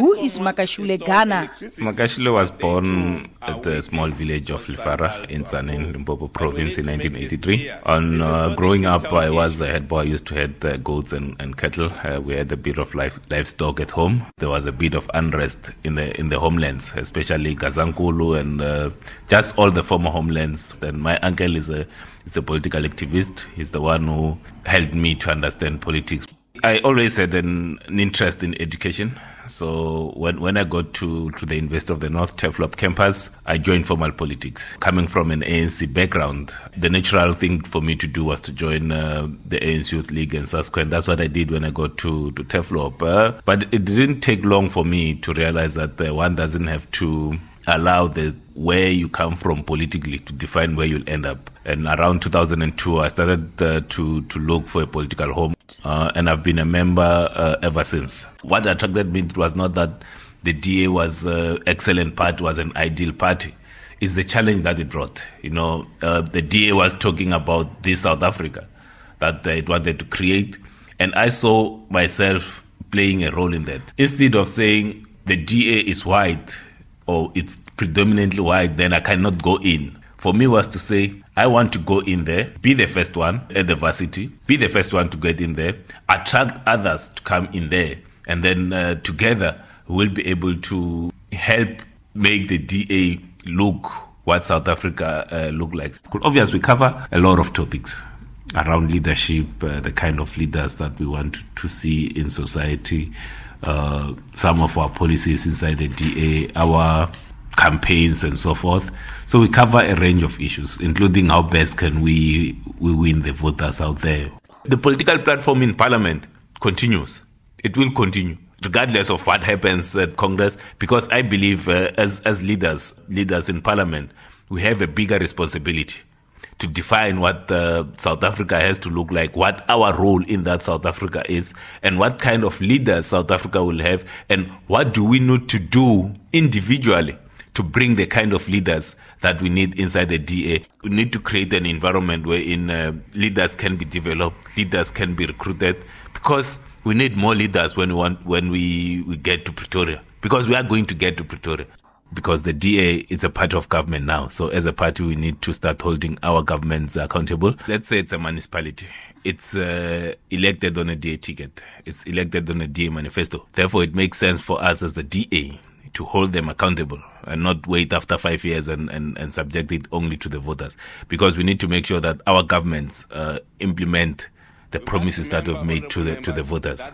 Who is Makashule Gana? Makashule was born at the small village of Lifara in Tsanen, Limpopo Province in 1983. On growing up, I was a head boy. I used to head goats and cattle. We had a bit of livestock at home. There was a bit of unrest in the homelands, especially Gazankulu and just all the former homelands. Then my uncle is a political activist. He's the one who helped me to understand politics. I always had an interest in education. So when I got to the University of the North Turfloop campus, I joined formal politics. Coming from an ANC background, the natural thing for me to do was to join the ANC Youth League and SASCO, and that's what I did when I got to Turfloop. But it didn't take long for me to realize that one doesn't have to allow where you come from politically to define where you'll end up. And around 2002, I started to look for a political home. And I've been a member ever since. What attracted me was not that the DA was an excellent party, was an ideal party. It's the challenge that it brought. You know, the DA was talking about this South Africa that it wanted to create. And I saw myself playing a role in that. Instead of saying the DA is white or it's predominantly white, then I cannot go in. For me was to say, I want to go in there, be the first one at the varsity, be the first one to get in there, attract others to come in there, and then together we'll be able to help make the DA look what South Africa look like. Obviously, we cover a lot of topics around leadership, the kind of leaders that we want to see in society, some of our policies inside the DA, our campaigns and so forth. So we cover a range of issues, including how best can we win the voters out there. The political platform in Parliament continues. It will continue, regardless of what happens at Congress, because I believe as leaders in Parliament, we have a bigger responsibility to define what South Africa has to look like, what our role in that South Africa is, and what kind of leaders South Africa will have, and what do we need to do individually to bring the kind of leaders that we need inside the DA. We need to create an environment wherein leaders can be developed, leaders can be recruited, because we need more leaders when we get to Pretoria, because we are going to get to Pretoria. Because the DA is a part of government now. So as a party, we need to start holding our governments accountable. Let's say it's a municipality. It's elected on a DA ticket. It's elected on a DA manifesto. Therefore, it makes sense for us as the DA to hold them accountable and not wait after 5 years and subject it only to the voters. Because we need to make sure that our governments implement the promises that we've made to the voters.